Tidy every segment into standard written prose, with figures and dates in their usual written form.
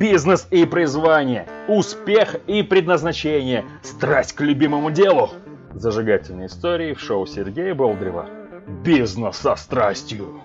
Бизнес и призвание, успех и предназначение, страсть к любимому делу. Зажигательные истории в шоу Сергея Болдарева. Бизнес со страстью.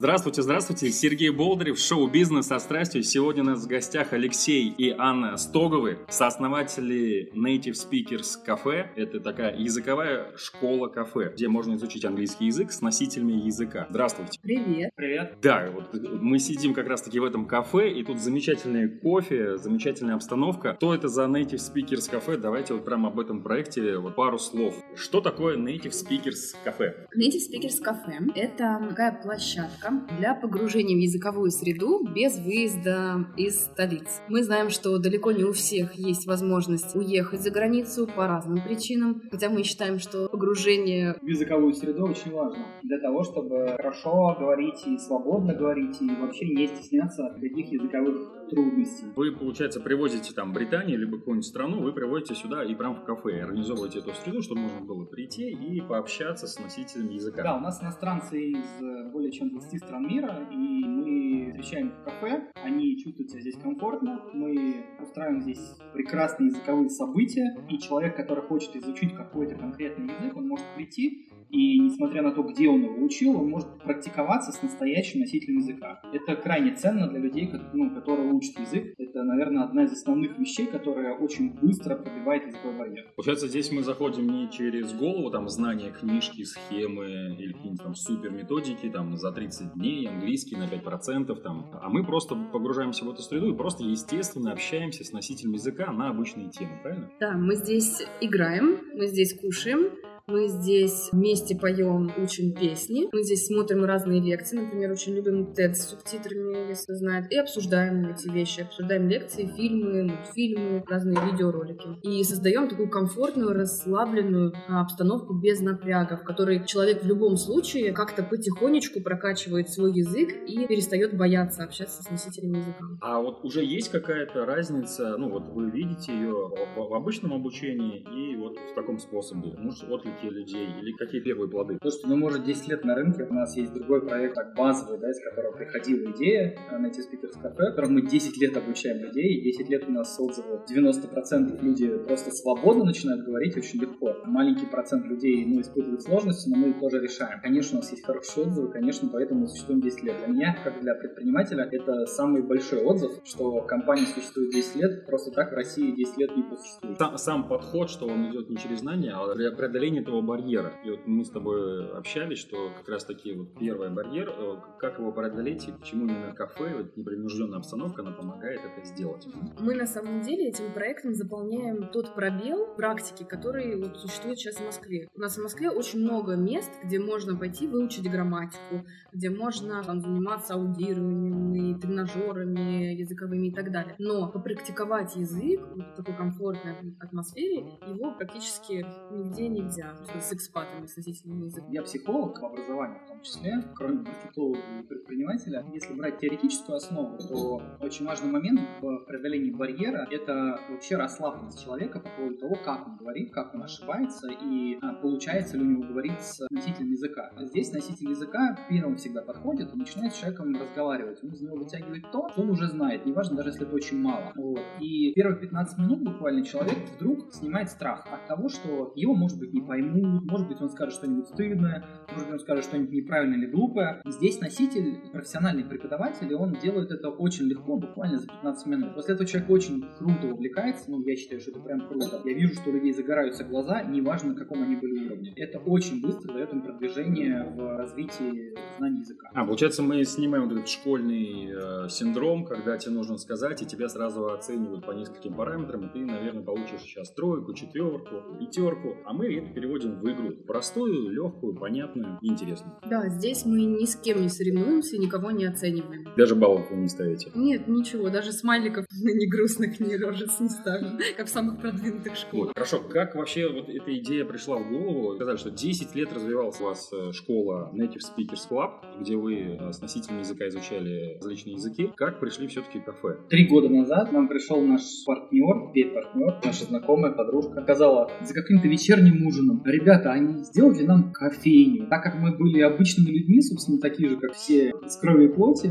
Здравствуйте, здравствуйте. Сергей Болдарев, шоу «Бизнес со страстью». Сегодня у нас в гостях Алексей и Анна Стоговы, сооснователи Native Speakers Cafe. Это такая языковая школа-кафе, где можно изучить английский язык с носителями языка. Здравствуйте. Привет. Привет. Да, вот мы сидим как раз-таки в этом кафе, и тут замечательный кофе, замечательная обстановка. Что это за Native Speakers Cafe? Давайте вот прямо об этом проекте вот пару слов. Что такое Native Speakers Cafe? Native Speakers Cafe — это такая площадка для погружения в языковую среду без выезда из столиц. Мы знаем, что далеко не у всех есть возможность уехать за границу по разным причинам, хотя мы считаем, что погружение в языковую среду очень важно для того, чтобы хорошо говорить и свободно говорить, и вообще не стесняться от каких языковых трудностей. Вы, получается, привозите там Британию, либо какую-нибудь страну, вы привозите сюда и прям в кафе организовываете эту среду, чтобы можно было прийти и пообщаться с носителями языка. Да, у нас иностранцы из более чем 20 стран мира, и мы встречаем в кафе, они чувствуют себя здесь комфортно, мы устраиваем здесь прекрасные языковые события, и человек, который хочет изучить какой-то конкретный язык, он может прийти, и несмотря на то, где он его учил, он может практиковаться с настоящим носителем языка. Это крайне ценно для людей, которые учат язык. Это, наверное, одна из основных вещей, которая очень быстро пробивает языковой барьер. Получается, здесь мы заходим не через голову, там, знания, книжки, схемы или какие-нибудь там супер методики, там, за 30 дней, английский на 5%, там, а мы просто погружаемся в эту среду и просто, естественно, общаемся с носителем языка на обычные темы, правильно? Да, мы здесь играем, мы здесь кушаем, мы здесь вместе поем, учим песни, мы здесь смотрим разные лекции, например, очень любим TED с субтитрами, если знают, и обсуждаем эти вещи, обсуждаем лекции, фильмы, мультфильмы, разные видеоролики. И создаем такую комфортную, расслабленную обстановку без напряга, в которой человек в любом случае как-то потихонечку прокачивает свой язык и перестает бояться общаться с носителями языка. А вот уже есть какая-то разница, ну вот вы видите ее в обычном обучении и вот в таком способе, может, отлик людей или какие первые плоды? Слушайте, ну может 10 лет на рынке, у нас есть другой проект, так базовый, да, из которого приходила идея Native Speakers Cafe, в котором мы 10 лет обучаем людей, и 10 лет у нас отзывы 90% люди просто свободно начинают говорить очень легко. Маленький процент людей, ну, испытывают сложности, но мы их тоже решаем. Конечно, у нас есть хорошие отзывы, конечно, поэтому мы существуем 10 лет. Для меня, как для предпринимателя, это самый большой отзыв, что компания существует 10 лет, просто так в России 10 лет не существует. Сам подход, что он идет не через знания, а преодоление этого барьера. И вот мы с тобой общались, что как раз-таки вот первый барьер, как его преодолеть и почему именно кафе, вот непринужденная обстановка, она помогает это сделать. Мы на самом деле этим проектом заполняем тот пробел практики, который вот существует сейчас в Москве. У нас в Москве очень много мест, где можно пойти выучить грамматику, где можно там заниматься аудированием, тренажерами языковыми и так далее. Но попрактиковать язык вот в такой комфортной атмосфере его практически нигде нельзя. С экспатами, с носителями языка. Я психолог по образованию в том числе, кроме маркетолога и предпринимателя. Если брать теоретическую основу, то очень важный момент в преодолении барьера — это вообще расслабленность человека по поводу того, как он говорит, как он ошибается и получается ли у него говорить с носителем языка. Здесь носитель языка первым всегда подходит и начинает с человеком разговаривать. Он из него вытягивает то, что он уже знает, неважно, даже если это очень мало. Вот. И первые 15 минут буквально человек вдруг снимает страх от того, что его, может быть, не поймут, может быть, он скажет что-нибудь стыдное, может быть, он скажет что-нибудь неправильное или глупое. Здесь носитель, профессиональный преподаватель, и он делает это очень легко, буквально за 15 минут. После этого человек очень круто увлекается, ну, я считаю, что это прям круто. Я вижу, что у людей загораются глаза, неважно, на каком они были уровне. Это очень быстро дает им продвижение в развитии знаний языка. Получается, мы снимаем этот школьный синдром, когда тебе нужно сказать, и тебя сразу оценивают по нескольким параметрам, и ты, наверное, получишь сейчас 3, 4, 5, а мы это переводим в игру. Простую, легкую, понятную и интересную. Да, здесь мы ни с кем не соревнуемся, никого не оцениваем. Даже баллов вы не ставите? Нет, ничего, даже смайликов ни грустных, ни рожец не ставим, как в самых продвинутых школах. Вот. Хорошо, как вообще вот эта идея пришла в голову? Сказали, что 10 лет развивалась у вас школа Native Speakers Club, где вы с носителями языка изучали различные языки. Как пришли все-таки в кафе? 3 года назад нам пришел наш партнер, наша знакомая, подружка, сказала: за каким-то вечерним ужином ребята, они сделали нам кофейню. Так как мы были обычными людьми, собственно, такие же, как все, из крови и плоти, 90%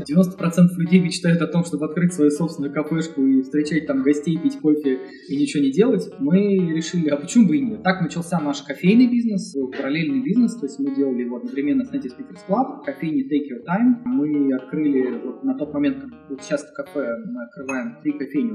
людей мечтают о том, чтобы открыть свою собственную кафешку и встречать там гостей, пить кофе и ничего не делать. Мы решили, а почему бы и нет? Так начался наш кофейный бизнес, параллельный бизнес, то есть мы делали его одновременно с Native Speakers Club, кофейни Take Your Time. Мы открыли вот на тот момент, вот сейчас в кафе мы открываем 3 кофейни.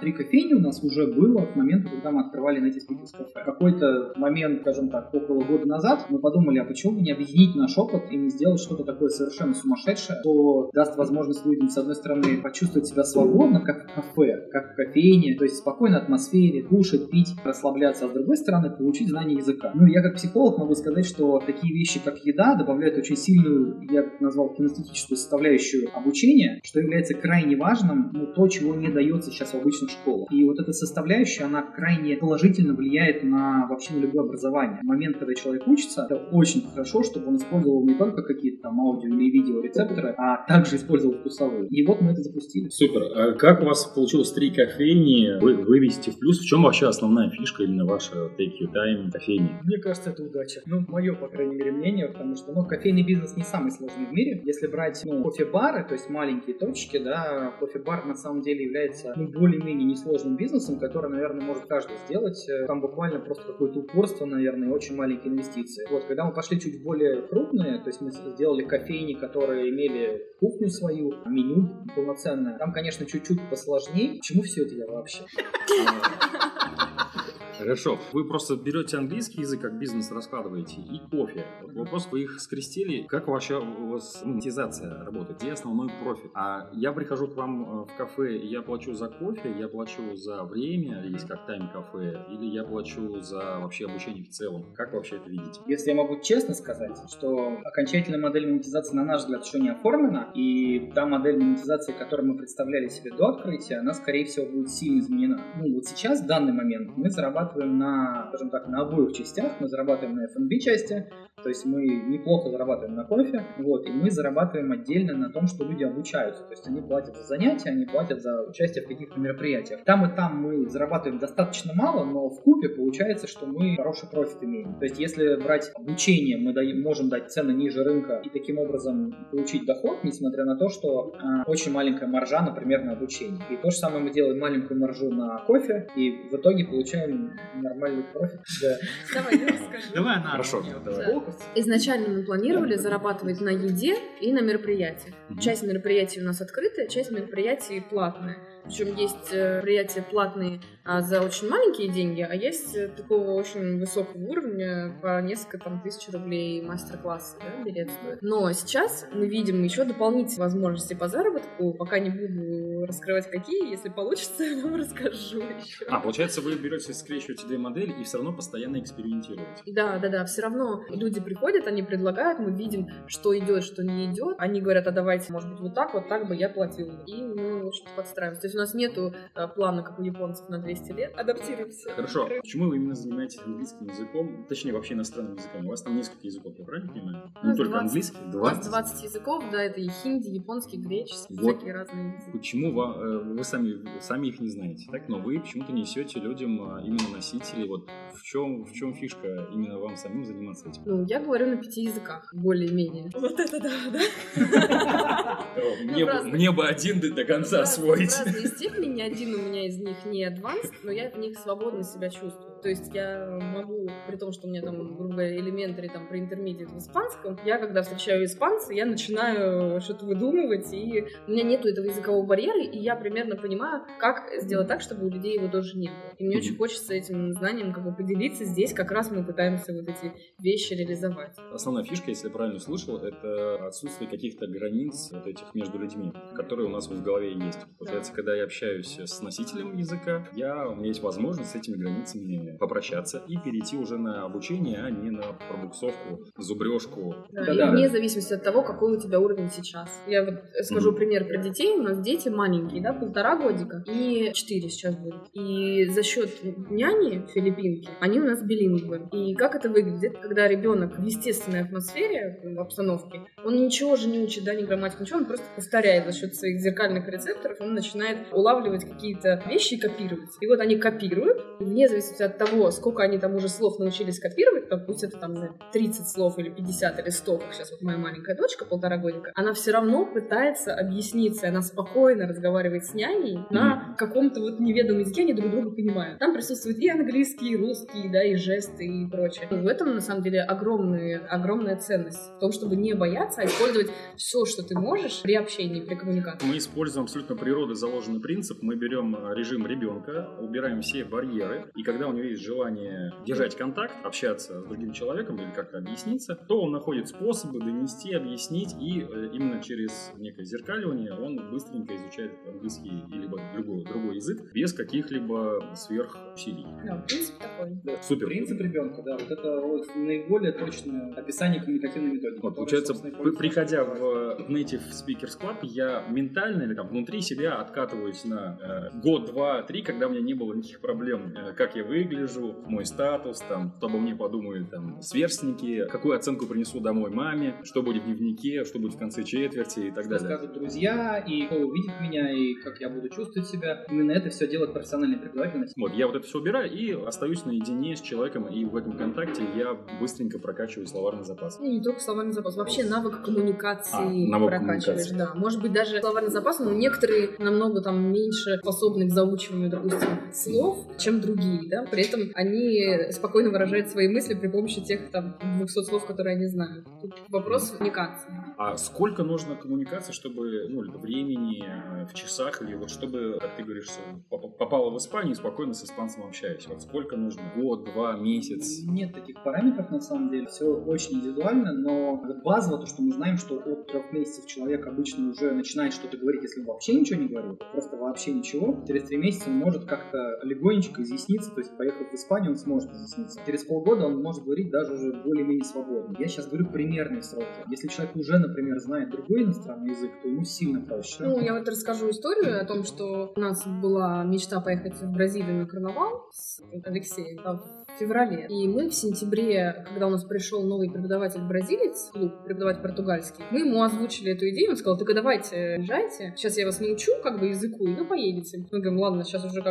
Три кофейни у нас уже было к моменту, когда мы открывали Native Speakers Cafe. В какой-то момент, скажем так, около года назад мы подумали, а почему бы не объединить наш опыт и не сделать что-то такое совершенно сумасшедшее, что даст возможность людям, с одной стороны, почувствовать себя свободно, как в кафе, как в кофейне, то есть в спокойной атмосфере, кушать, пить, расслабляться, а с другой стороны, получить знания языка. Ну, я как психолог могу сказать, что такие вещи, как еда, добавляют очень сильную, я назвал, кинестетическую составляющую обучения, что является крайне важным, но то, чего не дается сейчас в обычных школах. И вот эта составляющая, она крайне положительно влияет на вообще на любое образование. В момент, когда человек учится, это очень хорошо, чтобы он использовал не только какие-то там аудио или видео рецепторы, а также использовал вкусовые. И вот мы это запустили. Супер. А как у вас получилось 3 кофейни вывести в плюс? В чем вообще основная фишка именно ваша Take Your Time кофейни? Мне кажется, это удача. Ну, мое, по крайней мере, мнение, потому что, ну, кофейный бизнес не самый сложный в мире. Если брать, ну, кофе-бары, то есть маленькие точки, да, кофе-бар на самом деле является, ну, более-менее несложным бизнесом, который, наверное, может каждый сделать. Там буквально просто какое-то упорство, наверное, очень маленькие инвестиции. Вот, когда мы пошли чуть более крупные, то есть мы сделали кофейни, которые имели кухню свою, меню полноценное. Там, конечно, чуть-чуть посложнее. Почему все это я вообще? Хорошо. Вы просто берете английский язык, как бизнес раскладываете, и кофе. Вопрос, вы их скрестили. Как вообще у вас монетизация работает? Где основной профит? А я прихожу к вам в кафе, я плачу за кофе, я плачу за время, есть как тайм-кафе, или я плачу за вообще обучение в целом? Как вообще это видите? Если я могу честно сказать, что окончательная модель монетизации, на наш взгляд, еще не оформлена, и та модель монетизации, которую мы представляли себе до открытия, она, скорее всего, будет сильно изменена. Ну, вот сейчас, в данный момент, мы зарабатываем на, скажем так, на обоих частях. Мы зарабатываем на F&B части, то есть мы неплохо зарабатываем на кофе, вот, и мы зарабатываем отдельно на том, что люди обучаются, то есть они платят за занятия, они платят за участие в каких-то мероприятиях. Там и там мы зарабатываем достаточно мало, но вкупе получается, что мы хороший профит имеем. То есть если брать обучение, мы можем дать цены ниже рынка и таким образом получить доход, несмотря на то, что очень маленькая маржа, например, на обучение. И то же самое мы делаем маленькую маржу на кофе, и в итоге получаем нормальный профит. Да. Давай, я расскажу. Давай, Анна. Хорошо. Давай. Изначально мы планировали зарабатывать на еде и на мероприятиях. Часть мероприятий у нас открытая, часть мероприятий платная. Причем есть мероприятия платные за очень маленькие деньги, а есть такого очень высокого уровня по несколько там, 1000 рублей мастер-классы, да, билет стоит. Но сейчас мы видим еще дополнительные возможности по заработку, пока не буду раскрывать какие, если получится, я вам расскажу еще. А, получается, вы берете, скрещиваете 2 модели и все равно постоянно экспериментируете. Да, все равно люди приходят, они предлагают, мы видим, что идет, что не идет. Они говорят, а давайте, может быть, вот так бы я платила. И мы, в общем-то, подстраиваемся. У нас нету плана, как у японцев, на 200 лет. Адаптируемся. Хорошо. Почему вы именно занимаетесь английским языком? Точнее, вообще иностранным языком. У вас там несколько языков, я правильно понимаю? Ну, только 20, английский? 20? 20 языков, да. Это и хинди, японский, греческий, вот. Всякие разные языки. Почему вы сами их не знаете? Так, но вы почему-то несете людям именно носители. Вот в чем фишка именно вам самим заниматься этим? Ну, я говорю на 5 языках, более-менее. Вот это да. Мне бы один до конца освоить. Степень, ни один у меня из них не advanced, но я в них свободно себя чувствую. То есть я могу, при том, что у меня там, грубо говоря, elementary, там, pre-intermediate в испанском, я, когда встречаю испанца, я начинаю что-то выдумывать, и у меня нету этого языкового барьера, и я примерно понимаю, как сделать так, чтобы у людей его тоже не было. И мне очень хочется этим знанием как бы поделиться. Здесь как раз мы пытаемся вот эти вещи реализовать. Основная фишка, если я правильно слышал, это отсутствие каких-то границ вот этих между людьми, которые у нас вот в голове есть. Получается, когда я общаюсь с носителем языка, у меня есть возможность с этими границами попрощаться и перейти уже на обучение, а не на пробуксовку, зубрежку. Да. Вне зависимости от того, какой у тебя уровень сейчас. Я вот скажу пример про детей. У нас дети маленькие, да, 1,5 годика и 4 сейчас будут. И за счет няни филиппинки они у нас билингвы. И как это выглядит, когда ребенок в естественной атмосфере, в обстановке, он ничего же не учит, да, ни грамматику, ничего, он просто повторяет за счет своих зеркальных рецепторов, он начинает улавливать какие-то вещи и копировать. И вот они копируют, вне зависимости от того, сколько они там уже слов научились копировать, там, пусть это там 30 слов или 50 или 100, как сейчас вот моя маленькая дочка, 1,5-годика, она все равно пытается объясниться, она спокойно разговаривает с няней на каком-то вот неведомом языке, они друг друга понимают. Там присутствуют и английский, и русский, да, и жесты, и прочее. И в этом, на самом деле, огромная ценность в том, чтобы не бояться, а использовать все, что ты можешь при общении, при коммуникации. Мы используем абсолютно природой заложенный принцип. Мы берем режим ребенка, убираем все барьеры, и когда у него есть желание держать контакт, общаться с другим человеком или как-то объясниться, то он находит способы донести, объяснить, и именно через некое зеркаливание он быстренько изучает английский или другой язык без каких-либо сверхусилий. Да, принцип такой. Да. Супер. Принцип ребенка, да, вот это наиболее точное описание коммуникативной методики. Вот, получается, приходя в Native Speakers Club, я ментально или там внутри себя откатываюсь на год, два, три, когда у меня не было никаких проблем, как я выгляжу, мой статус, там, что обо мне подумают там сверстники, какую оценку принесу домой маме, что будет в дневнике, что будет в конце четверти и так далее. Что скажут друзья, и кто увидит меня, и как я буду чувствовать себя. Именно это все делает профессиональный преподаватель. Вот, я вот это все убираю и остаюсь наедине с человеком, и в этом контакте я быстренько прокачиваю словарный запас. И не только словарный запас, вообще навык коммуникации прокачиваешь. Да. Может быть, даже словарный запас, но некоторые намного там меньше способны к заучиванию, допустим, слов, чем другие, да, при этом они спокойно выражают свои мысли при помощи тех там 200 слов, которые они знают. Тут вопрос коммуникации. А сколько нужно коммуникации, чтобы, времени, в часах, или вот чтобы, как ты говоришь, попала в Испанию и спокойно с испанцем общаюсь? Вот сколько нужно? Год, два, месяц? Нет таких параметров, на самом деле. Все очень индивидуально, но базово то, что мы знаем, что от 3 месяцев человек обычно уже начинает что-то говорить, если он вообще ничего не говорил, просто вообще ничего. Через 3 месяца он может как-то легонечко изъясниться, то есть поехав в Испанию, он сможет изъясниться. Через полгода он может говорить даже уже более-менее свободно. Я сейчас говорю примерные сроки. Если человек уже, например, знает другой иностранный язык, то ему сильно проще. Я вот расскажу историю о том, что у нас была мечта поехать в Бразилию на карнавал с Алексеем в феврале. И мы в сентябре, когда у нас пришел новый преподаватель-бразилец, клуб, преподаватель португальский, мы ему озвучили эту идею, он сказал: только давайте, езжайте, сейчас я вас научу языку, и вы поедете. Мы говорим: ладно, сейчас уже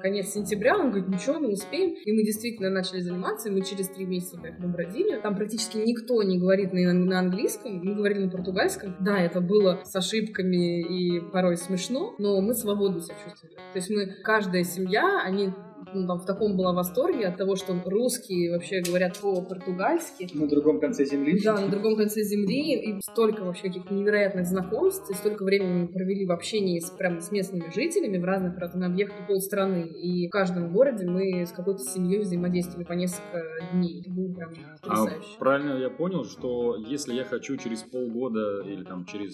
конец сентября, он говорит: ничего, мы успеем. И мы действительно начали заниматься, и мы через 3 месяца поехали в Бразилию. Там практически никто не говорит на английском, мы говорили на португальском. Да, это было с ошибками и порой смешно, но мы свободно себя чувствовали. То есть каждая семья, они в таком была восторге от того, что русские вообще говорят по-португальски. На другом конце земли. Да, на другом конце земли. И столько вообще каких-то невероятных знакомств, и столько времени мы провели в общении с местными жителями в разных городах. Мы объехали полстраны, и в каждом городе мы с какой-то семьей взаимодействовали по несколько дней. Это было прям потрясающе. А правильно я понял, что если я хочу через полгода или там через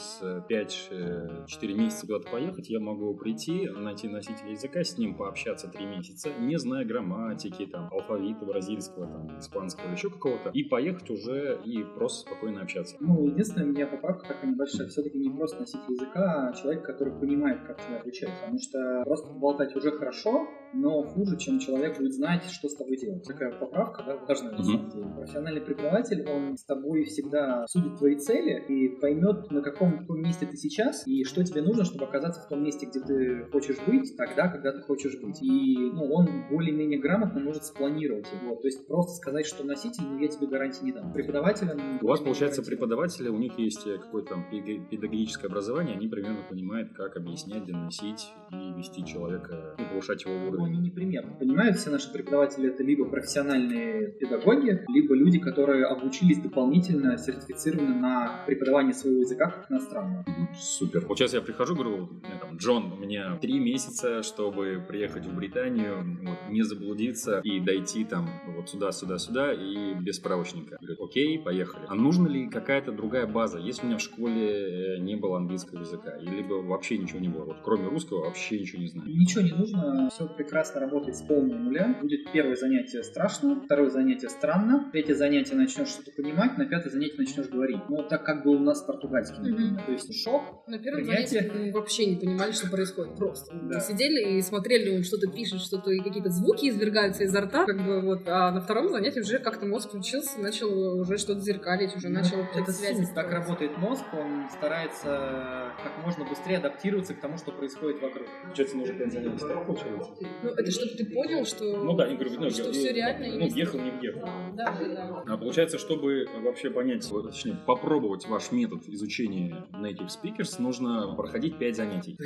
5-4 месяца куда-то поехать, я могу прийти, найти носителя языка, с ним пообщаться 3 месяца, не зная грамматики, алфавита бразильского, испанского, еще какого-то, и поехать уже и просто спокойно общаться. Единственное, у меня поправка такая небольшая. Все-таки не просто носитель языка, а человек, который понимает, как тебя отвечать. Потому что просто болтать уже хорошо, но хуже, чем человек будет знать, что с тобой делать. Такая поправка, важная на самом деле. Профессиональный преподаватель, он с тобой всегда судит твои цели и поймет, на каком месте ты сейчас, и что тебе нужно, чтобы оказаться в том месте, где ты хочешь быть, тогда, когда ты хочешь быть. И, он более-менее грамотно может спланировать его. То есть просто сказать, что носитель, я тебе гарантии не дам. Преподавателям... У вас, получается, преподаватели, у них есть какое-то педагогическое образование, они примерно понимают, как объяснять, доносить и вести человека, повышать его уровень. Они не примерно понимают, все наши преподаватели — это либо профессиональные педагоги, либо люди, которые обучились дополнительно, сертифицированы на преподавание своего языка как иностранного. Супер. Вот сейчас я прихожу, говорю: Джон, у меня 3 месяца, чтобы приехать в Британию, не заблудиться и дойти сюда и без справочника. Говорю: окей, поехали. А нужна ли какая-то другая база, если у меня в школе не было английского языка, либо вообще ничего не было, кроме русского вообще ничего не знаю? Ничего не нужно, все прекрасно работает с полного нуля. Будет 1 занятие страшно, 2 занятие странно, 3 занятие начнешь что-то понимать, на 5 занятие начнешь говорить. Так как был у нас португальский, например, то есть шок. На 1 занятии вообще не понимали, что происходит просто. Да. Сидели и смотрели, что ты пишешь, что ты и какие-то звуки извергаются изо рта, как бы вот, а на втором занятии уже как-то мозг включился, начал уже что-то зеркалить, уже начал какие-то связи. Так работает мозг, он старается как можно быстрее адаптироваться к тому, что происходит вокруг. Получается, нужно 5 занятий стало, получается? Ну, это чтобы ты понял, что... Ну да, я говорю, ну, что все реально... Ну, въехал, не въехал. Да, да. А получается, чтобы вообще понять, точнее, попробовать ваш метод изучения Native Speakers, нужно проходить 5 занятий.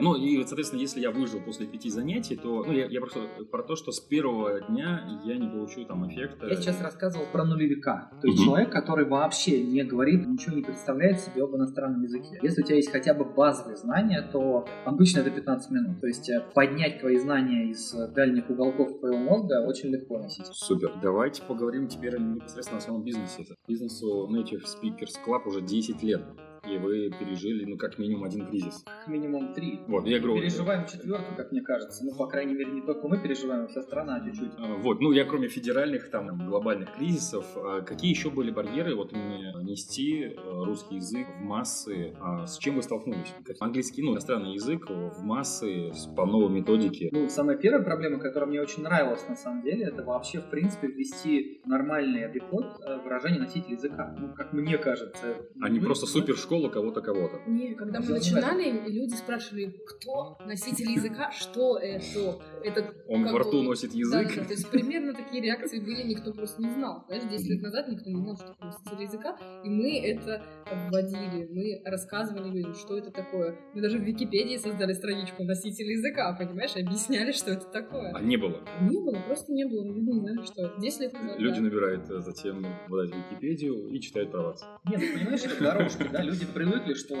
Ну, и, соответственно, если я выжил после 5 занятий, то... Ну, я просто про то, что с первого дня я не получу там эффекта... Я сейчас рассказывал про нулевика. То есть человек, который вообще не говорит, ничего не представляет себе об иностранном языке. Если у тебя есть хотя бы базовые знания, то обычно это 15 минут. То есть поднять твои знания из дальних уголков твоего мозга очень легко носить. Супер. Давайте поговорим теперь непосредственно о самом бизнесе. Бизнесу Native Speakers Club уже 10 лет. И вы пережили, ну, как минимум один кризис. Как минимум 3. Вот, я говорю, переживаем четвертую, как мне кажется. Ну, по крайней мере, не только мы переживаем, а вся страна чуть-чуть. Вот, ну, я кроме федеральных, там, глобальных кризисов, какие еще были барьеры, вот, именно нести русский язык в массы? С чем вы столкнулись? Английский, ну, иностранный язык в массы, по новой методике. Ну, самая первая проблема, которая мне очень нравилась, на самом деле, это вообще, в принципе, ввести нормальный обиход выражения носителя языка. Ну, как мне кажется. Они просто супершкола. Кого-то. Не, когда мы начинали, люди спрашивали, кто носитель языка, что это. Он во рту носит язык. Да, то есть примерно такие реакции были, никто просто не знал. Знаешь, 10 лет назад никто не знал, что такое носитель языка, и мы это вводили, мы рассказывали людям, что это такое. Мы даже в Википедии создали страничку носитель языка, понимаешь, объясняли, что это такое. А не было? Не было, просто не было, люди не знали, что это. 10 лет назад. Люди набирают затем в Википедию и читают про вас. Нет, понимаешь, это дорожки, да, люди привыкли, что,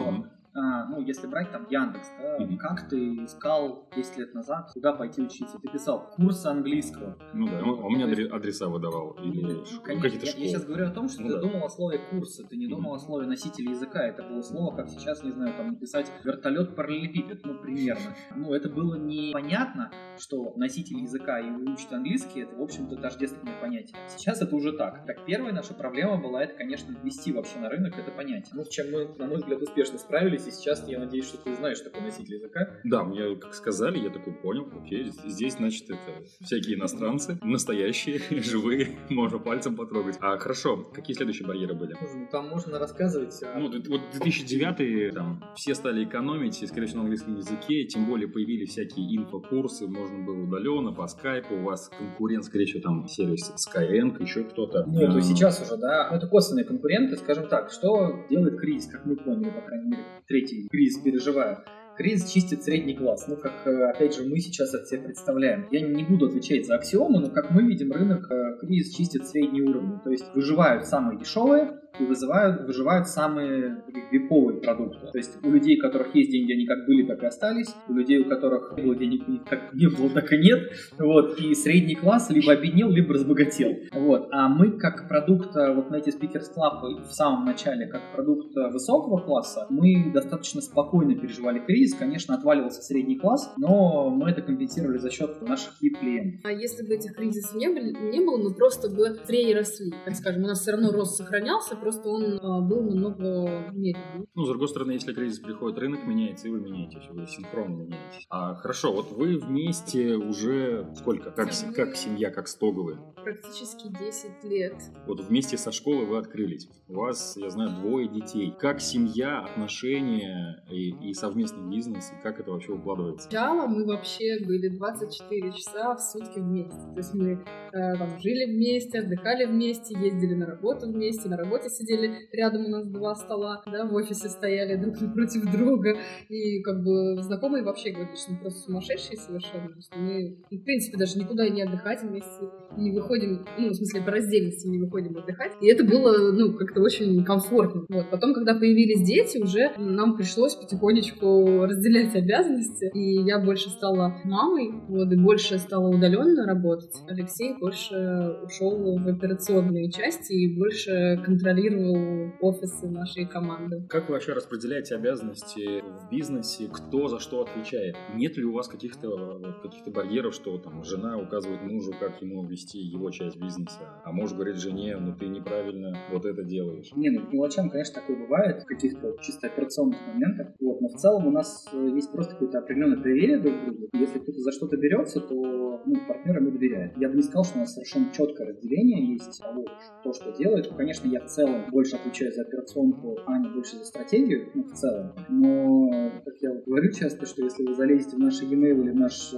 ну, если брать там Яндекс, да, как ты искал 10 лет назад, куда пойти учиться? Ты писал курс английского. Ну да, он мне адреса выдавал. Или какие-то школы. Я сейчас говорю о том, что ты думал о слове курса, ты не думал о слове носителя языка. Это было слово, как сейчас, не знаю, там написать вертолет-параллелепипед, ну, примерно. Ну, это было непонятно, что носитель языка и учит английский, это, в общем-то, тождественное понятие. Сейчас это уже так. Так, первая наша проблема была, это, конечно, ввести вообще на рынок это понятие. Ну, с чем мы, на мой взгляд, успешно справились, и сейчас я надеюсь, что ты знаешь, что такое носитель языка. Да, мне как сказали, я такой понял, окей, здесь, значит, это всякие иностранцы, настоящие, живые, можно пальцем потрогать. А, хорошо, какие следующие барьеры были? Ну, там можно рассказывать... Ну, вот 2009-й, там, все стали экономить, и, скорее всего, на английском языке, тем более появились всякие инфокурсы, можно было удаленно, по скайпу, у вас конкурент, скорее всего, там, сервис Skyeng, еще кто-то. Ну, то сейчас уже, да, это косвенные конкуренты, скажем так, что делает кризис, как мы поняли, по крайней мере, 3-й кризис переживаю. Кризис чистит средний класс, ну, как, опять же, мы сейчас от себя представляем. Я не буду отвечать за аксиому, но, как мы видим, рынок, кризис чистит средний уровень. То есть выживают самые дешевые и выживают самые виповые продукты. То есть у людей, у которых есть деньги, они как были, так и остались. У людей, у которых было денег, как не было, так и нет. Вот. И средний класс либо обеднел, либо разбогател. Вот. А мы, как продукт, вот на эти Speakers Club в самом начале, как продукт высокого класса, мы достаточно спокойно переживали кризис. Конечно, отваливался средний класс, но мы это компенсировали за счет наших клиентов. А если бы этих кризисов не было, мы просто бы быстрее росли. Так скажем, у нас все равно рост сохранялся, просто он был намного медленнее. Ну, с другой стороны, если кризис приходит, рынок меняется, и вы меняетесь, вы синхронно меняетесь. А, хорошо, вот вы вместе уже сколько? Как семья, как Стоговы? Практически 10 лет. Вот вместе со школой вы открылись. У вас, я знаю, 2 детей. Как семья, отношения и совместный бизнес, и как это вообще укладывается? Сначала мы вообще были 24 часа в сутки вместе. То есть мы там жили вместе, отдыхали вместе, ездили на работу вместе, на работе сидели, рядом у нас 2 стола, да, в офисе стояли друг напротив друга, и как бы знакомые вообще говорят, что мы просто сумасшедшие совершенно, что мы, в принципе, даже никуда не отдыхать вместе, не выходим, ну, в смысле, по раздельности не выходим отдыхать, и это было, ну, как-то очень комфортно. Вот. Потом, когда появились дети, уже нам пришлось потихонечку разделять обязанности, и я больше стала мамой, вот, и больше стала удаленно работать. Алексей больше ушел в операционные части и больше контролировал курировал офисы нашей команды. Как вы вообще распределяете обязанности в бизнесе? Кто за что отвечает? Нет ли у вас каких-то барьеров, что там жена указывает мужу, как ему вести его часть бизнеса, а муж говорит жене, ну ты неправильно вот это делаешь? Не, ну к мелочам, конечно, такое бывает, в каких-то чисто операционных моментах. Вот, но в целом у нас есть просто какое-то определенное доверие друг к другу. Если кто-то за что-то берется, то партнер ему доверяет. Я бы не сказал, что у нас совершенно четкое разделение есть того, кто что делает. Конечно, я в целом больше отвечаю за операционку, Аня больше за стратегию, в целом. Но, как я говорю часто, что если вы залезете в наши e-mail или в наш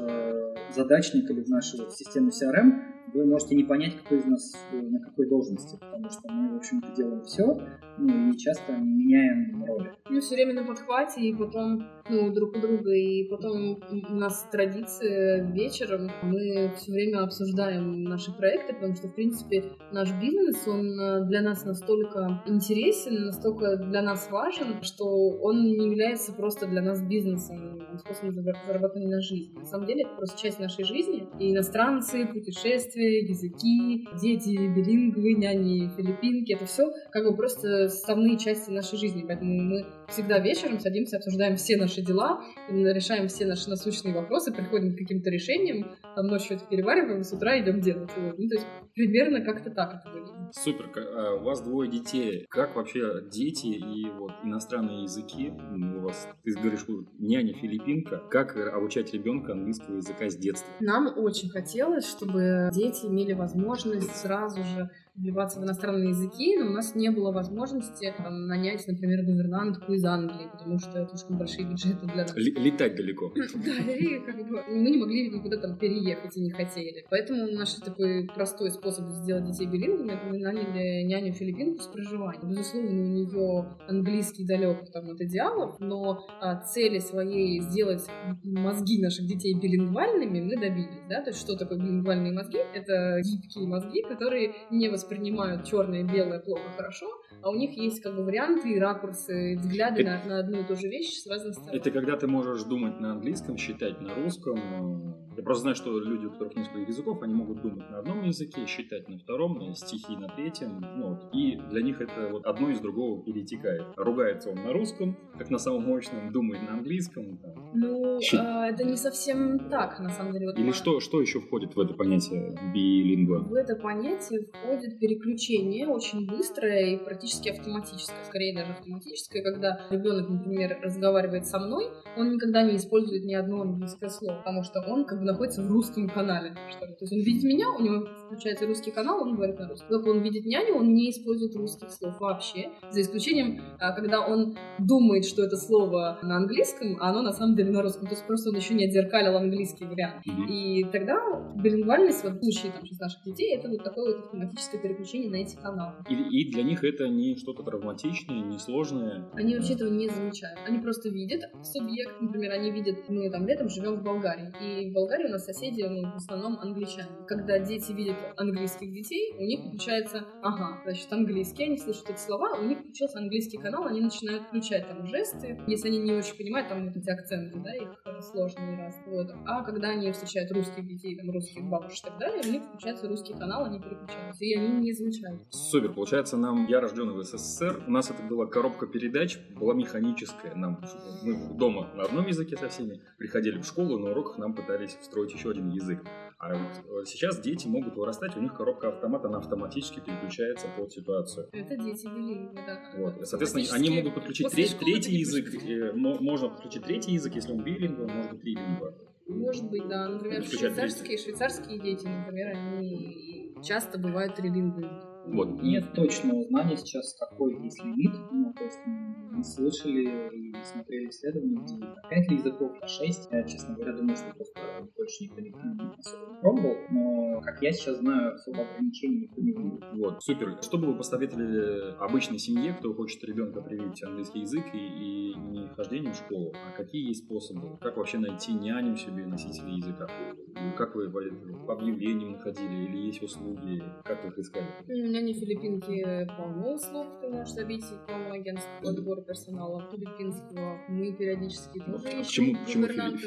задачник, или в нашу систему CRM, вы можете не понять, кто из нас на какой должности, потому что мы, в общем-то, делаем все, и часто меняем роли. Все время на подхвате, и потом, друг у друга, и потом у нас традиция вечером, мы все время обсуждаем наши проекты, потому что, в принципе, наш бизнес, он для нас настолько интересен, настолько для нас важен, что он не является просто для нас бизнесом, способом зарабатывания на жизнь. На самом деле, это просто часть нашей жизни, и иностранцы, путешествия, языки, дети, билингвы, няни, филиппинки, это все просто составные части нашей жизни, поэтому мы всегда вечером садимся, обсуждаем все наши дела, решаем все наши насущные вопросы, приходим к каким-то решениям, там ночью это перевариваем, с утра идем делать. То есть примерно как-то так это выглядит. Супер. А у вас 2 детей. Как вообще дети и иностранные языки? У вас, ты говоришь, няня-филиппинка. Как обучать ребенка английского языка с детства? Нам очень хотелось, чтобы дети имели возможность сразу же вливаться в иностранные языки, но у нас не было возможности нанять, например, гувернантку из Англии, потому что это слишком большие бюджеты для нас. Летать далеко. Да, и мы не могли никуда переехать и не хотели. Поэтому наш такой простой способ сделать детей билингвами, это мы наняли няню-филиппинку с проживанием. Безусловно, у нее английский далек от идеалов, но цели своей сделать мозги наших детей билингвальными мы добились. Да? То есть что такое билингвальные мозги? Это гибкие мозги, которые не воспринимают черное, белое, плохо, хорошо, а у них есть варианты и ракурсы, и взгляды на одну и ту же вещь с разных сторон. Это когда ты можешь думать на английском, считать на русском. Я просто знаю, что люди, у которых несколько языков, они могут думать на одном языке, считать на втором, стихи на третьем. И для них это одно из другого перетекает. Ругается он на русском, как на самом мощном, думает на английском. Это не совсем так, на самом деле. Или что еще входит в это понятие билингва? В это понятие входит переключение очень быстрое и практически автоматическое. Скорее даже автоматическое, когда ребенок, например, разговаривает со мной, он никогда не использует ни одно английское слово, потому что он находится в русском канале. То есть он видит меня, у него включается русский канал, он говорит на русском. Когда он видит няню, он не использует русских слов вообще, за исключением, когда он думает, что это слово на английском, а оно на самом деле на русском. То есть просто он еще не отзеркалил английский вариант. И тогда билингвальность, в случае сейчас наших детей, это такое автоматическое переключение на эти каналы. И для них это не что-то травматичное, не сложное? Они вообще этого не замечают. Они просто видят субъект, например, они видят, мы летом живем в Болгарии, и в Болгарии у нас соседи в основном англичане. Когда дети видят английских детей, у них включается, английский, они слышат эти слова, у них включился английский канал, они начинают включать жесты, если они не очень понимают эти акценты, их сложные разные. А когда они встречают русских детей, русских бабушек и так далее, у них включается русский канал, они переключаются, и они не замечают. Супер, получается, я рожденный в СССР, у нас это была коробка передач, была механическая, мы дома на одном языке со всеми, приходили в школу, на уроках нам пытались встроить еще один язык. А сейчас дети могут вырастать, у них коробка автомата, она автоматически переключается под ситуацию. Это дети билингвы, да. Соответственно, они могут подключить третий язык, можно подключить третий язык, если он билингва, может быть, трилингва. Может быть, да. Например, швейцарские дети, например, они часто бывают трилингвами. Нет точного знания сейчас, какой есть лимит. То есть мы слышали и смотрели исследования, где 5 языков, 6. Я, честно говоря, думаю, что просто больше никто не особо пробовал. Но, как я сейчас знаю, особо ограничений никто не будет. Супер. Что бы вы посоветовали обычной семье, кто хочет ребенка привить английский язык и не хождение в школу? А какие есть способы? Как вообще найти няню себе, носителей языка? Как вы по объявлениям находили? Или есть услуги? Как вы их искали? Няни-филиппинки полно услуг, ты можешь забить, полно агентств подбора персонала, филиппинских но мы периодически тоже ищем. Почему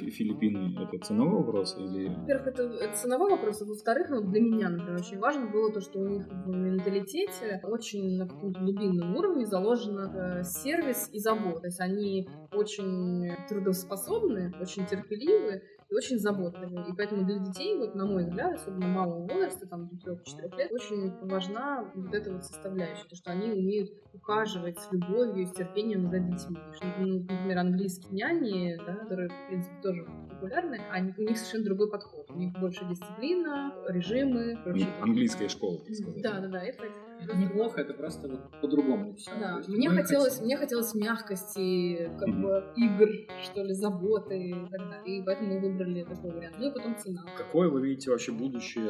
Филиппины? Это ценовой вопрос? Или... Во-первых, это ценовой вопрос, а во-вторых, ну, для меня, например, очень важно было то, что у них в менталитете очень на каком-то глубинном уровне заложен сервис и забота. То есть они очень трудоспособны, очень терпеливы и очень заботливы. И поэтому для детей, вот, на мой взгляд, особенно малого возраста, там, до 3-4 лет, очень важна вот эта вот составляющая, то, что они умеют ухаживать с любовью и с терпением за детьми. Например, английские няни, да, которые, в принципе, тоже популярны, у них совершенно другой подход. У них больше дисциплина, режимы. Английская школа, так сказать. Да, это... Неплохо, это просто вот по-другому все. Да, мне хотелось мягкости, как бы игр, что ли, заботы и так далее. И поэтому мы выбрали такой вариант. Ну и потом цена. Какое вы видите вообще будущее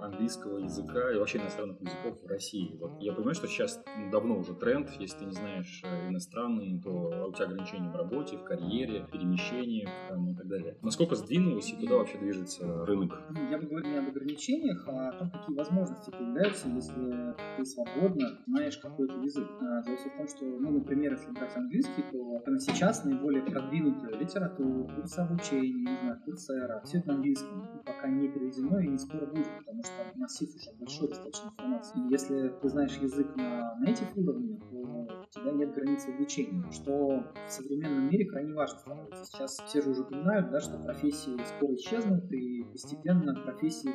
английского языка и вообще иностранных языков в России? Вот я понимаю, что сейчас давно уже тренд. Если ты не знаешь иностранный, то у тебя ограничения в работе, в карьере, в перемещении там, и так далее. Насколько сдвинулось и куда вообще движется рынок? Я бы говорил не об ограничениях, а о том, какие возможности появляются, если ты свободно знаешь какой-то язык. То есть в том, что, например, если брать английский, то сейчас наиболее продвинутая литература, курсы обучения, не знаю, курсера, все это на английском пока не переведено и не скоро будет, потому что массив уже большой, достаточно информации. И если ты знаешь язык на native уровне, то у тебя нет границы обучения, что в современном мире крайне важно становится. Сейчас все же уже понимают, да, что профессии скоро исчезнут, и постепенно профессии,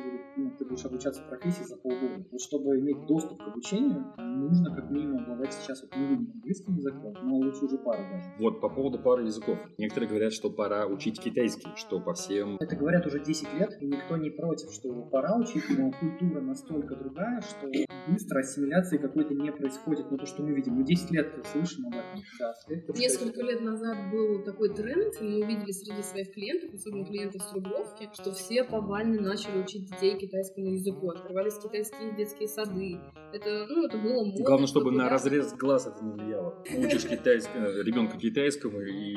ты будешь обучаться в профессии за полгода. Вот чтобы иметь доступ к обучению, нужно как минимум обладать сейчас вот минимум английским языком, но лучше уже пару даже. Вот по поводу пары языков. Некоторые говорят, что пора учить китайский, что по всем... Это говорят уже 10 лет, и никто не против, что пора учить, но культура настолько другая, что быстро ассимиляции какой-то не происходит. Но то, что мы видим, мы 10 лет слышим об этом. Да. Несколько лет назад был такой тренд, и мы увидели среди своих клиентов, особенно клиентов с Рублевки, что все повально начали учить детей китайскому языку. Открывались китайские детские сады. Это было модно. Главное, чтобы на разрез глаз это не влияло. Учишь ребенка китайскому и...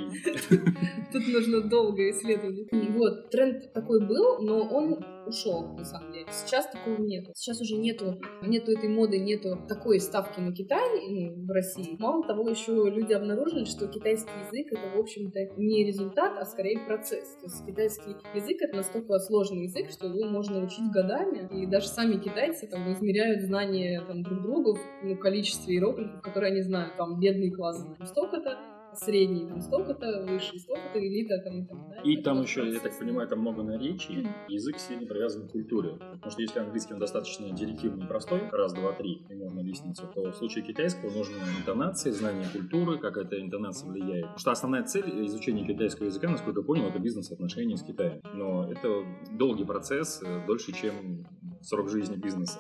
Тут нужно долго исследовать. Вот, тренд такой был, но он ушел, на самом деле. Сейчас такого нету. Сейчас уже нету этой моды, нету такой ставки на Китай в России. Мало того, еще люди обнаружили, что китайский язык — это, в общем-то, не результат, а скорее процесс. То есть китайский язык — это настолько сложный язык, что его можно учить годами. И даже сами китайцы там измеряют знания там, друг друга в количестве иероглифов, которые они знают. Там бедный класс знает столько-то, средний, там столько-то, выше, столько-то, элита, там, да? И там еще, процесс. Я так понимаю, там много наречий, язык сильно привязан к культуре, потому что если английский он достаточно директивный и простой, раз, два, три, и можно объяснить, то в случае китайского нужны интонации, знание культуры, как эта интонация влияет. Потому что основная цель изучения китайского языка, насколько я понял, это бизнес-отношения с Китаем, но это долгий процесс, дольше, чем срок жизни бизнеса.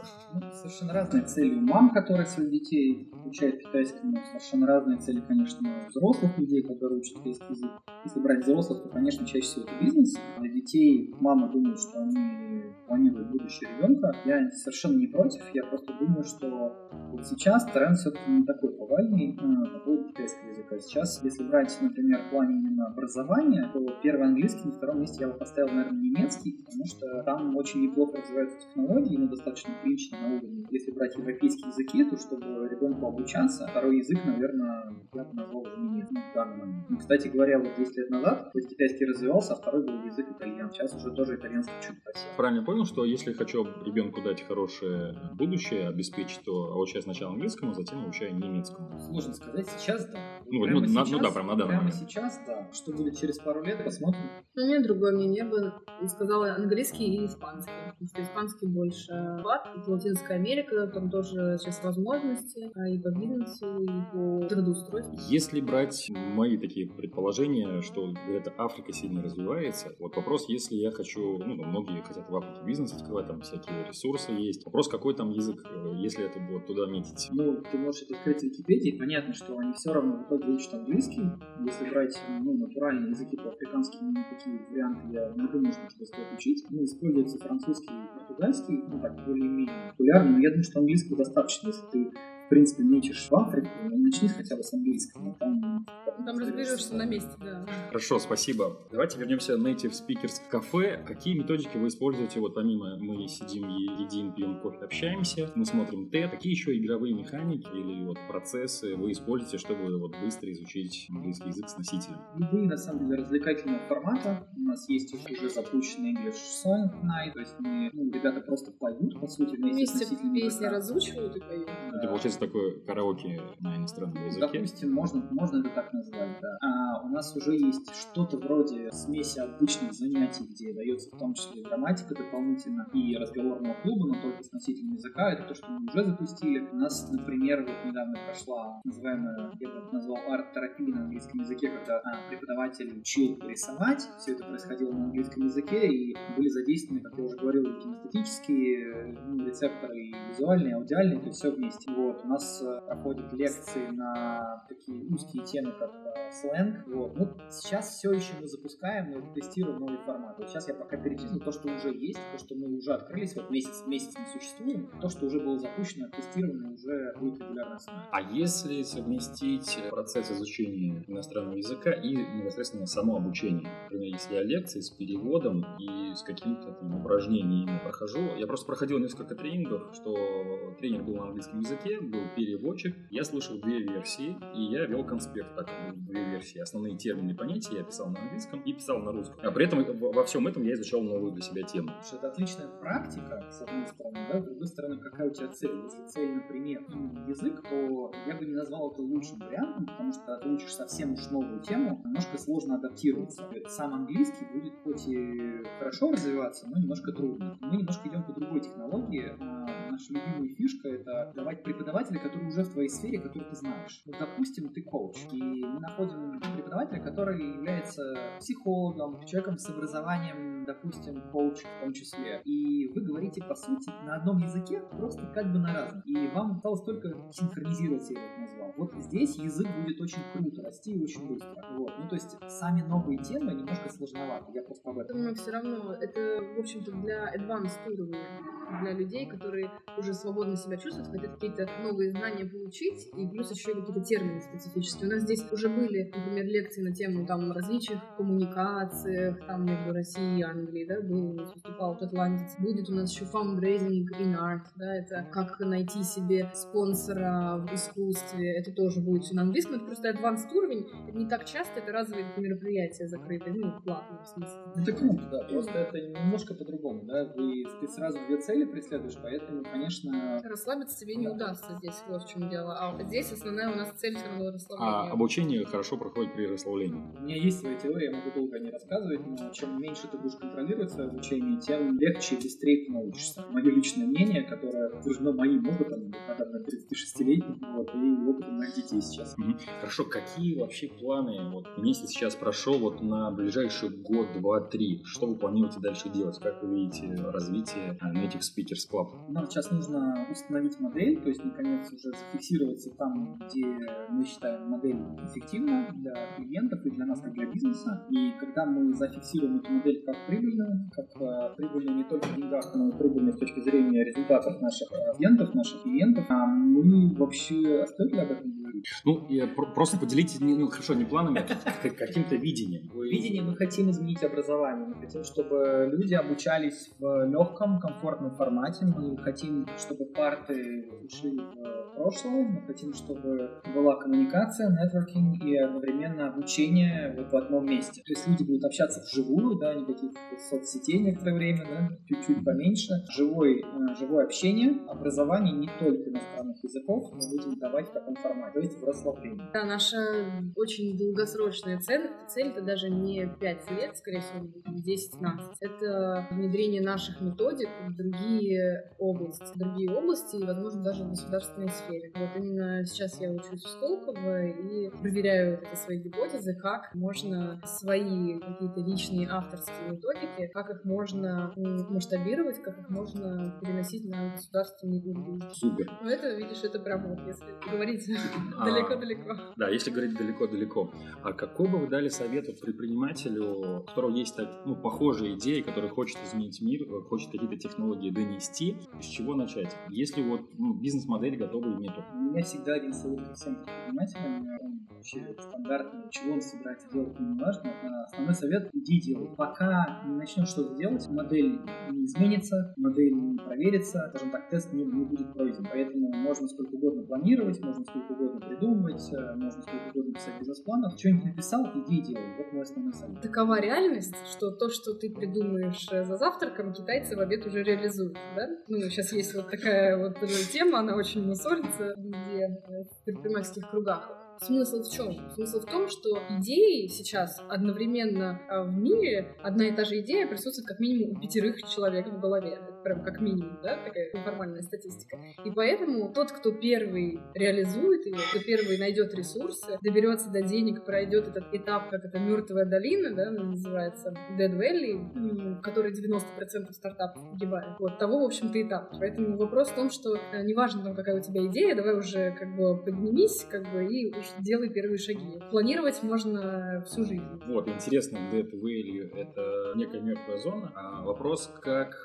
Совершенно разные цели у мам, которые своих детей учат китайскому, совершенно разные цели, конечно, у взрослых людей, которые учат китайский язык. Если брать взрослых, то, конечно, чаще всего это бизнес. Для детей мама думает, что они планируют будущее ребенка. Я совершенно не против, я просто думаю, что вот сейчас тренд все-таки не такой повальный по поводу китайского языка. Сейчас, если брать, например, в плане именно образования, то первый английский, на втором месте я бы поставил, наверное, немецкий, потому что там очень неплохо развиваются технологии, но достаточно прилично на уровне. Если брать европейские языки, то чтобы ребенку обучаться, второй язык, наверное, я бы назвал уже немецкий в данный момент. Ну, кстати говоря, вот 10 лет назад хоть китайский развивался, а второй был язык итальян. Сейчас уже тоже итальянский чуть просел. Правильно понял, что если хочу ребенку дать хорошее будущее, обеспечить, то обучаю сначала английскому, затем обучаю немецкому. Сложно сказать, сейчас да. Сейчас да. Что будет через пару лет, посмотрим. Ну нет, другое мнение. Я бы сказала английский и испанский. Потому что испанский больше вклад. Латинская Америка, там тоже сейчас возможности и по бизнесу, и по трудоустройству. Если брать мои такие предположения, что говорят, Африка сильно развивается, вот вопрос, если я хочу, многие хотят в Африке бизнес открывать, там всякие ресурсы есть. Вопрос, какой там язык, если это будет туда метить? Ты можешь это открыть в Википедии, понятно, что они все равно в итоге учат английский. Если брать, натуральные языки, то африканские такие варианты, я не думаю, что стоит учить. Используется французский и португальский, так более-менее популярно, но я думаю, что английский достаточно, если ты в принципе, не учишь в Африке, начни хотя бы с английского. Там разберешься на месте, да. Хорошо, спасибо. Давайте вернемся на Native Speakers Cafe. Какие методики вы используете? Вот помимо мы сидим, едим, пьем кофе, общаемся, мы смотрим TED. Какие еще игровые механики или вот процессы вы используете, чтобы вот быстро изучить английский язык с носителем? Любые, на самом деле, развлекательного формата. У нас есть уже запущенный English Song Night, то есть мы, ребята просто поют, по сути, вместе с носителем. Песни разучивают и поют. Это получается такое караоке на иностранном языке? Допустим, можно это так назвать, да. А у нас уже есть что-то вроде смеси обычных занятий, где дается в том числе грамматика дополнительно и разговорного клуба, но только с носителем языка. Это то, что мы уже запустили. У нас, например, вот недавно прошла называемая, я бы назвал, арт-терапия на английском языке, когда преподаватель учил рисовать. Все это происходило на английском языке и были задействованы, как я уже говорил, кинестетические рецепторы, и визуальные, и аудиальные, то есть все вместе. Вот. У нас проходят лекции на такие узкие темы, как сленг. Вот. Ну, сейчас все еще мы запускаем и тестируем новые форматы. Вот сейчас я пока перечислю то, что уже есть, то, что мы уже открылись, вот месяц мы существуем, то, что уже было запущено, тестировано, уже будет регулярно основать. А если совместить процесс изучения иностранного языка и непосредственно само обучение? Например, если я лекции с переводом и с какими-то там упражнениями прохожу, я просто проходил несколько тренингов, что тренер был на английском языке, был переводчик, я слышал две версии, и я вел конспект, так, две версии, основные термины и понятия я писал на английском и писал на русском. А при этом во всем этом я изучал новую для себя тему. Это отличная практика, с одной стороны, да, с другой стороны, какая у тебя цель? Если цель, например, язык, то я бы не назвал это лучшим вариантом, потому что ты учишь совсем уж новую тему, немножко сложно адаптироваться. Сам английский будет хоть и хорошо развиваться, но немножко трудно. Мы немножко идем по другой технологии. Наша любимая фишка — это давать преподавателя, который уже в твоей сфере, который ты знаешь. Вот, допустим, ты коуч, и мы находим преподавателя, который является психологом, человеком с образованием, допустим, коуч в том числе. И вы говорите, по сути, на одном языке, просто как бы на разном. И вам осталось только синхронизироваться, я это назвал. Вот здесь язык будет очень круто расти и очень быстро. Вот. Ну, то есть, сами новые темы немножко сложновато. Я просто об этом. Но все равно это, в общем-то, для advanced уровня, для людей, которые уже свободно себя чувствуют, хотят какие-то новые знания получить, и плюс еще какие-то термины специфические. У нас здесь уже были, например, лекции на тему там различных коммуникациях, там между Россией и Англией, да, был, выступал шотландец. Будет у нас еще fundraising in art, да, это как найти себе спонсора в искусстве, это тоже будет все на английском, это просто advanced уровень, это не так часто, это разовые мероприятия закрытые, ну, платные, в смысле. Это круто, да, просто это немножко по-другому, да, ты сразу две цели преследуешь, поэтому, конечно... Расслабиться тебе не удастся здесь, вот в чем дело, а здесь основная у нас цель все равно расслабление. А обучение хорошо проходит при расслаблении? У меня есть своя теория, я могу долго о ней рассказывать, но чем меньше ты будешь контролировать свое обучение, тем легче и быстрее ты научишься. Мое личное мнение, которое окружено моим опытом, наверное, 36-летним, вот, и опытом моих детей сейчас. Хорошо, какие вообще планы, вот месяц сейчас прошел, вот на ближайший год, два, три, что вы планируете дальше делать, как вы видите развитие Native Speakers Club? Нам сейчас нужно установить модель, то есть, наконец, уже зафиксироваться там, где мы считаем модель эффективна для клиентов и для нас, как для бизнеса, и когда мы зафиксируем эту модель как прибыльную, не только в деньгах, но и прибыльную с точки зрения результатов наших клиентов, а мы вообще оставили об этом говорить? Ну, просто поделитесь, хорошо, не планами, а каким-то видением. Видение мы хотим изменить образование, мы хотим, чтобы люди обучались в легком, комфортном формате, мы хотим, чтобы парты ушли в прошлое, мы хотим, чтобы была коммуникация, нетворкинг и одновременно обучение вот в одном месте. То есть люди будут общаться вживую, да, никаких соцсетей некоторое время, да, чуть-чуть поменьше. Живое общение, образование не только иностранных языков, мы будем давать в таком формате, то есть в расслаблении. Да, наша очень долгосрочная цель, это даже не 5 лет, скорее всего, 10-15. Это внедрение наших методик в другие области и, возможно, даже в государственной сфере. Вот именно сейчас я учусь в Столково и проверяю это свои гипотезы, как можно свои какие-то личные авторские методики, как их можно масштабировать, как их можно переносить на государственный уровень. Супер. Ну, это, видишь, это прям вот, если говорить Далеко-далеко. Да, если говорить далеко-далеко. А какой бы вы дали совет предпринимателю, у которого есть похожие идеи, который хочет изменить мир, хочет какие-то технологии донести, с чего начать? Если бизнес-модель готова или нету? У меня всегда один совет всем предпринимателям, вообще стандартный, чего он собирается делать, не важно. Основной совет – иди делай. Пока не начнешь что-то делать, модель не изменится, модель не проверится, скажем так, тест не будет пройден. Поэтому можно сколько угодно планировать, можно сколько угодно придумывать, можно сколько угодно писать бизнес-планов. Что-нибудь написал, иди делай. Вот мой основной совет. Такова реальность, что то, что ты придумаешь за завтраком, китайцы в обед уже реализуют, да? Сейчас есть такая тема, она очень мусорится в предпринимательских кругах. Смысл в чем? Смысл в том, что идеи сейчас одновременно в мире, одна и та же идея присутствует как минимум у 5 человек в голове. Прям как минимум, да? Такая неформальная статистика. И поэтому тот, кто первый реализует ее, кто первый найдет ресурсы, доберется до денег, пройдет этот этап, как это мертвая долина, да, она называется, Dead Valley, в которой 90% стартапов погибает. Того, в общем-то, этап. Поэтому вопрос в том, что неважно, какая у тебя идея, давай уже поднимись, и делай первые шаги. Планировать можно всю жизнь. Интересно, Dead Valley — это некая мертвая зона. А вопрос, как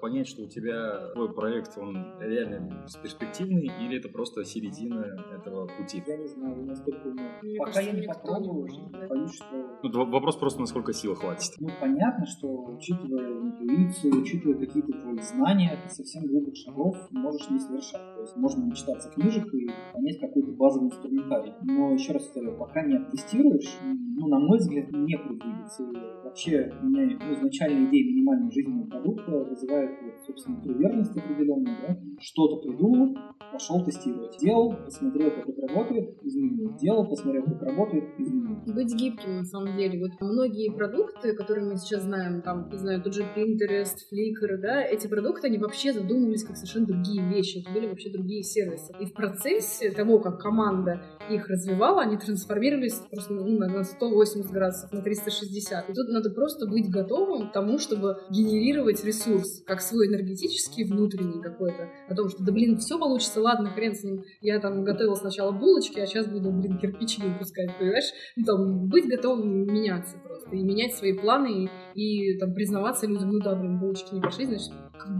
понять, что у тебя твой проект, он реально перспективный, или это просто середина этого пути? Я не знаю, насколько... Пока я не попробую, боюсь, что... Вопрос просто, насколько сил хватит. Понятно, что учитывая интуицию, учитывая какие-то твои знания, ты совсем глубоких шагов можешь не совершать. То есть можно начитаться книжек и понять какой-то базовый инструментарий. Но, еще раз повторю, пока не оттестируешь, на мой взгляд, не предвидится. Вообще, у меня изначально идея минимального жизненного продукта вызывает, собственно, приверженность определенную, да? Что-то придумал, пошел тестировать. Делал, посмотрел, как это работает, изменил. Делал, посмотрел, как работает, изменил. Быть гибким, на самом деле. Многие продукты, которые мы сейчас знаем, не знаю, тут же Pinterest, Flickr, да, эти продукты, они вообще задумывались как совершенно другие вещи, это были вообще другие сервисы. И в процессе того, как команда их развивала, они трансформировались просто на 180 градусов, на 360. И тут надо просто быть готовым к тому, чтобы генерировать ресурс, как свой энергетический, внутренний какой-то, о том, что, все получится, ладно, хрен с ним, я готовила сначала булочки, а сейчас буду, кирпичи выпускать, понимаешь? Быть готовым меняться просто, и менять свои планы, и признаваться людям, булочки не пошли, значит,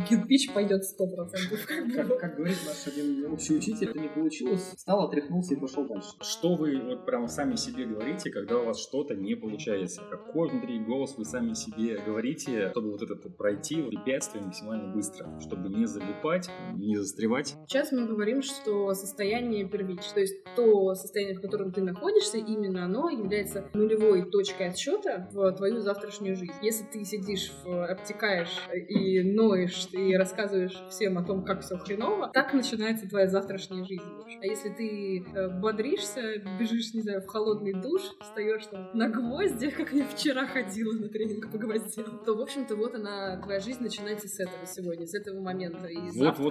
кирпич пойдет 100%. Как говорит наш один общий учитель, это не получилось, встал, отряхнулся и пошел дальше. Что вы прям сами себе говорите, когда у вас что-то не получается? Какой внутренний голос вы сами себе говорите, чтобы пройти препятствие максимально быстро, чтобы не залипать, не застревать? Сейчас мы говорим, что состояние первичное, то есть то состояние, в котором ты находишься, именно оно является нулевой точкой отсчета в твою завтрашнюю жизнь. Если ты сидишь, обтекаешь и ноешь, и рассказываешь всем о том, как все хреново, так начинается твоя завтрашняя жизнь. А если ты бодришься, бежишь, не знаю, в холодный душ, встаешь на гвозди, как я вчера ходила на тренинг по гвоздям, то, в общем-то, твоя жизнь начинается с этого сегодня, с этого момента. И завтра...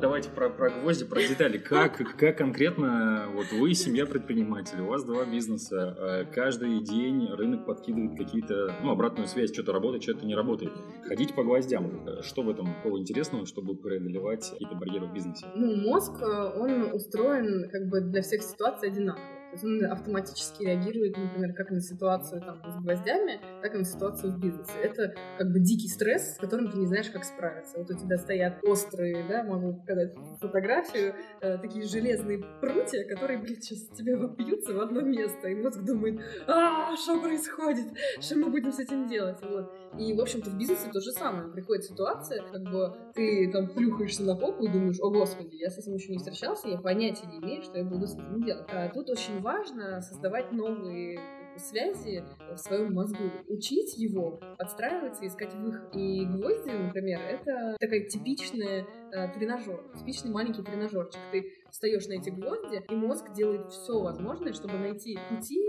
давайте про гвозди, про детали. Как конкретно вы семья предпринимателей, у вас 2 бизнеса, каждый день рынок подкидывает какие-то, обратную связь, что-то работает, что-то не работает. Ходить по гвоздям. Что в этом такого интересного, чтобы преодолевать какие-то барьеры в бизнесе? Мозг, он устроен для всех ситуаций одинаково. То есть он автоматически реагирует, например, как на ситуацию с гвоздями, так и на ситуацию в бизнесе. Это дикий стресс, с которым ты не знаешь, как справиться. У тебя стоят острые, могу показать фотографию, такие железные прутья, которые, сейчас тебя вопьются в одно место. И мозг думает, что происходит? Что мы будем с этим делать? И, в общем-то, в бизнесе то же самое. Приходит ситуация, ты плюхаешься на попу и думаешь, о господи, я с этим еще не встречался, я понятия не имею, что я буду с этим делать. А тут очень важно создавать новые связи в своем мозгу, учить его, подстраиваться, искать выход. И гвозди, например, это такая типичная тренажер, типичный маленький тренажерчик. Ты встаешь на эти гвозди, и мозг делает все возможное, чтобы найти пути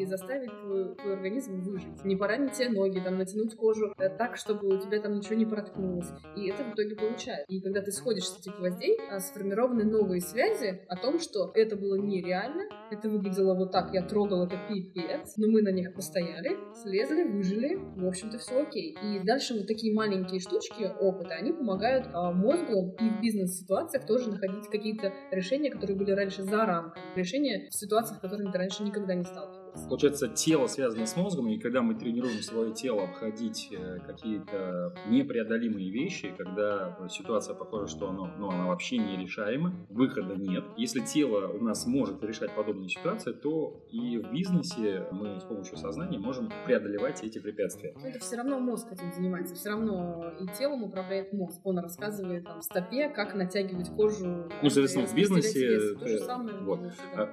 и заставить твой организм выжить. Не поранить тебе ноги, натянуть кожу так, чтобы у тебя ничего не проткнулось. И это в итоге получается. И когда ты сходишь с этих гвоздей, сформированы новые связи о том, что это было нереально, это выглядело так, я трогал это пипец, но мы на них постояли, слезли, выжили, в общем-то все окей. И дальше такие маленькие штучки опыта, они помогают мозгу и в бизнес-ситуациях тоже находить какие-то решения, решения, которые были раньше за рамками, решения в ситуациях, в которых ты раньше никогда не сталкивался. Получается, тело связано с мозгом, и когда мы тренируем свое тело обходить какие-то непреодолимые вещи, когда ситуация похожа, что она вообще нерешаема, выхода нет. Если тело у нас может решать подобные ситуации, то и в бизнесе мы с помощью сознания можем преодолевать эти препятствия. Но это все равно мозг этим занимается, все равно и телом управляет мозг. Он рассказывает там в стопе, как натягивать кожу. Ну, соответственно, в бизнесе... То же самое. Вот.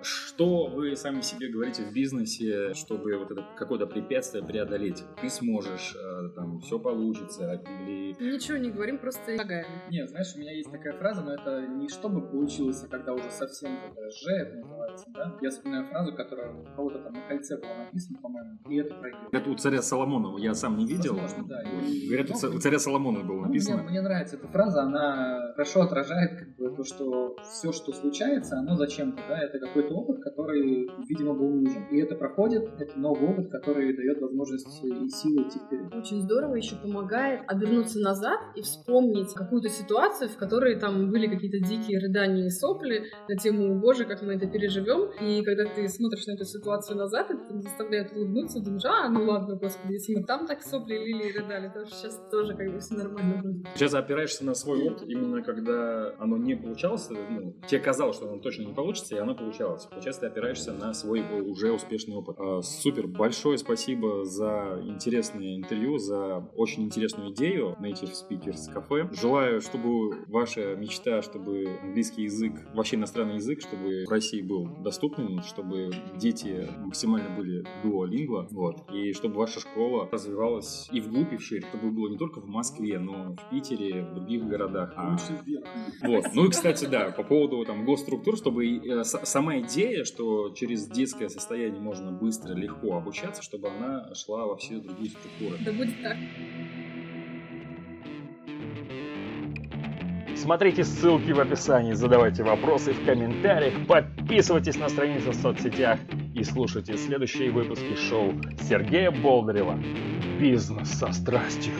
Что вы сами себе говорите в бизнесе, чтобы вот это какое-то препятствие преодолеть? Ты сможешь, там, все получится, или... Ничего не говорим, просто шагаем. Нет, знаешь, у меня есть такая фраза, но это не «чтобы получилось», а когда уже совсем это «же» называется, да? Я вспоминаю фразу, которая у кого-то там на кольце была написана, по-моему, и это проигрывает. Это у царя Соломонова, я сам не видел. Возможно, да. Говорят, у царя Соломонова было написано. Мне нравится эта фраза, она хорошо отражает как бы то, что все, что случается, оно зачем-то, да, это какой-то опыт, который, видимо, был нужен. И это проходит, это новый опыт, который дает возможность и силы идти вперед. Очень здорово еще помогает обернуться назад и вспомнить какую-то ситуацию, в которой там были какие-то дикие рыдания и сопли на тему «Боже, как мы это переживем». И когда ты смотришь на эту ситуацию назад, это заставляет улыбнуться, думаешь: «А, ну ладно, господи, если мы там так сопли лили и рыдали, то сейчас тоже как бы все нормально будет». Сейчас опираешься на свой опыт, именно когда оно не получалось, ну, тебе казалось, что оно точно не получится, и оно получалось. Сейчас ты опираешься на свой уже успешный опыт. Супер, большое спасибо за интересное интервью, за очень интересную идею Native Speakers Cafe. Желаю, чтобы ваша мечта, чтобы английский язык, вообще иностранный язык, чтобы в России был доступным, чтобы дети максимально были дуолингва, вот, и чтобы ваша школа развивалась и вглубь, и вширь, чтобы было не только в Москве, но в Питере, в других городах. Вот. Ну и, кстати, да, по поводу там госструктур, чтобы сама идея, что через детское состояние можно быстро, легко обучаться, чтобы она шла во все другие структуры. Да будет так. Смотрите ссылки в описании, задавайте вопросы в комментариях, подписывайтесь на страницу в соцсетях и слушайте следующие выпуски шоу Сергея Болдарева «Бизнес со страстью».